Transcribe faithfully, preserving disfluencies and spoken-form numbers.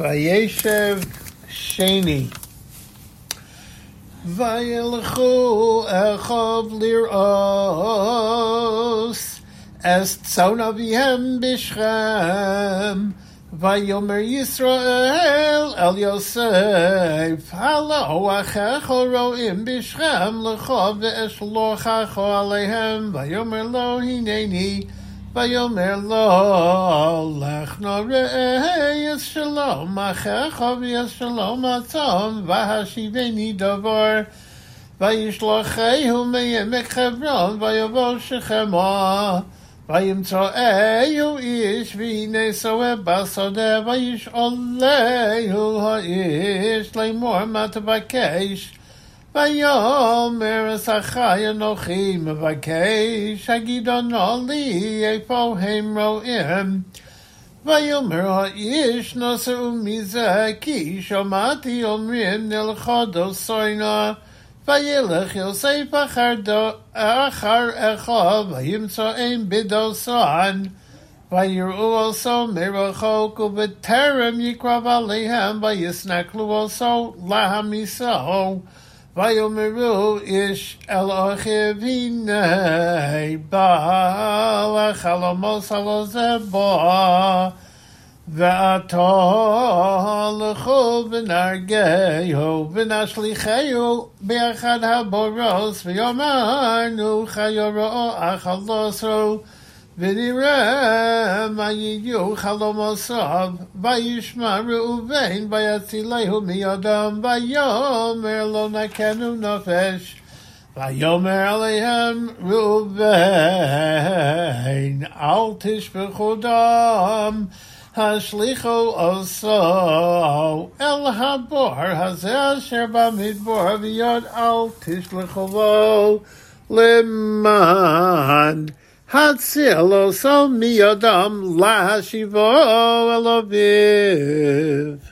Vayeshev Sheni. Vayelchu echav liros es tzonavihem bishchem. Vayomer Yisrael el Yosef halahu achecho ro'im bishchem lecho ve'eshlochacho aleihem. Vayomer lo hineni. Vayomer lo lechno re'eh yishalom achecho v'yishalom atom v'hashiveni davar v'yishlochehu me'yemek Hebron v'yovo shechema v'yimtzo'ehu ish v'yinei soeh basodeh v'yisholehu ha'ish le'mor matavakesh Vayomer Asachai Anochi Mevakesh Hagidono Li Eifo Heim Ro'im Vayomer Ha'ish Noseu Mizeh Ki Shomati Omrim Nilcho Dosoina Vayelech Yosef Achar Echo Vayimtso'im Bidosan Vayir'u also Merachok Uveterem Yikrav Aleihem Vayisnaklu also Lahamiso Vayomeru ish el achiv hinei baal achalamos alozeh ba ve'ata lechu v'nargehu v'nashlichehu be'achad haboros v'yomarnu chayoro achalosro v'nirem ayiyu chalomosav v'yishma Reuven v'yatzilehu miyadam v'yomer lo nakenu nafesh v'yomer aleihem Reuven al tishpechu dam hashlichu also el habor hazeh asher bamidbor v'yod al tishlechu vo leman Hatzil also miyadam lahashivo elaviv.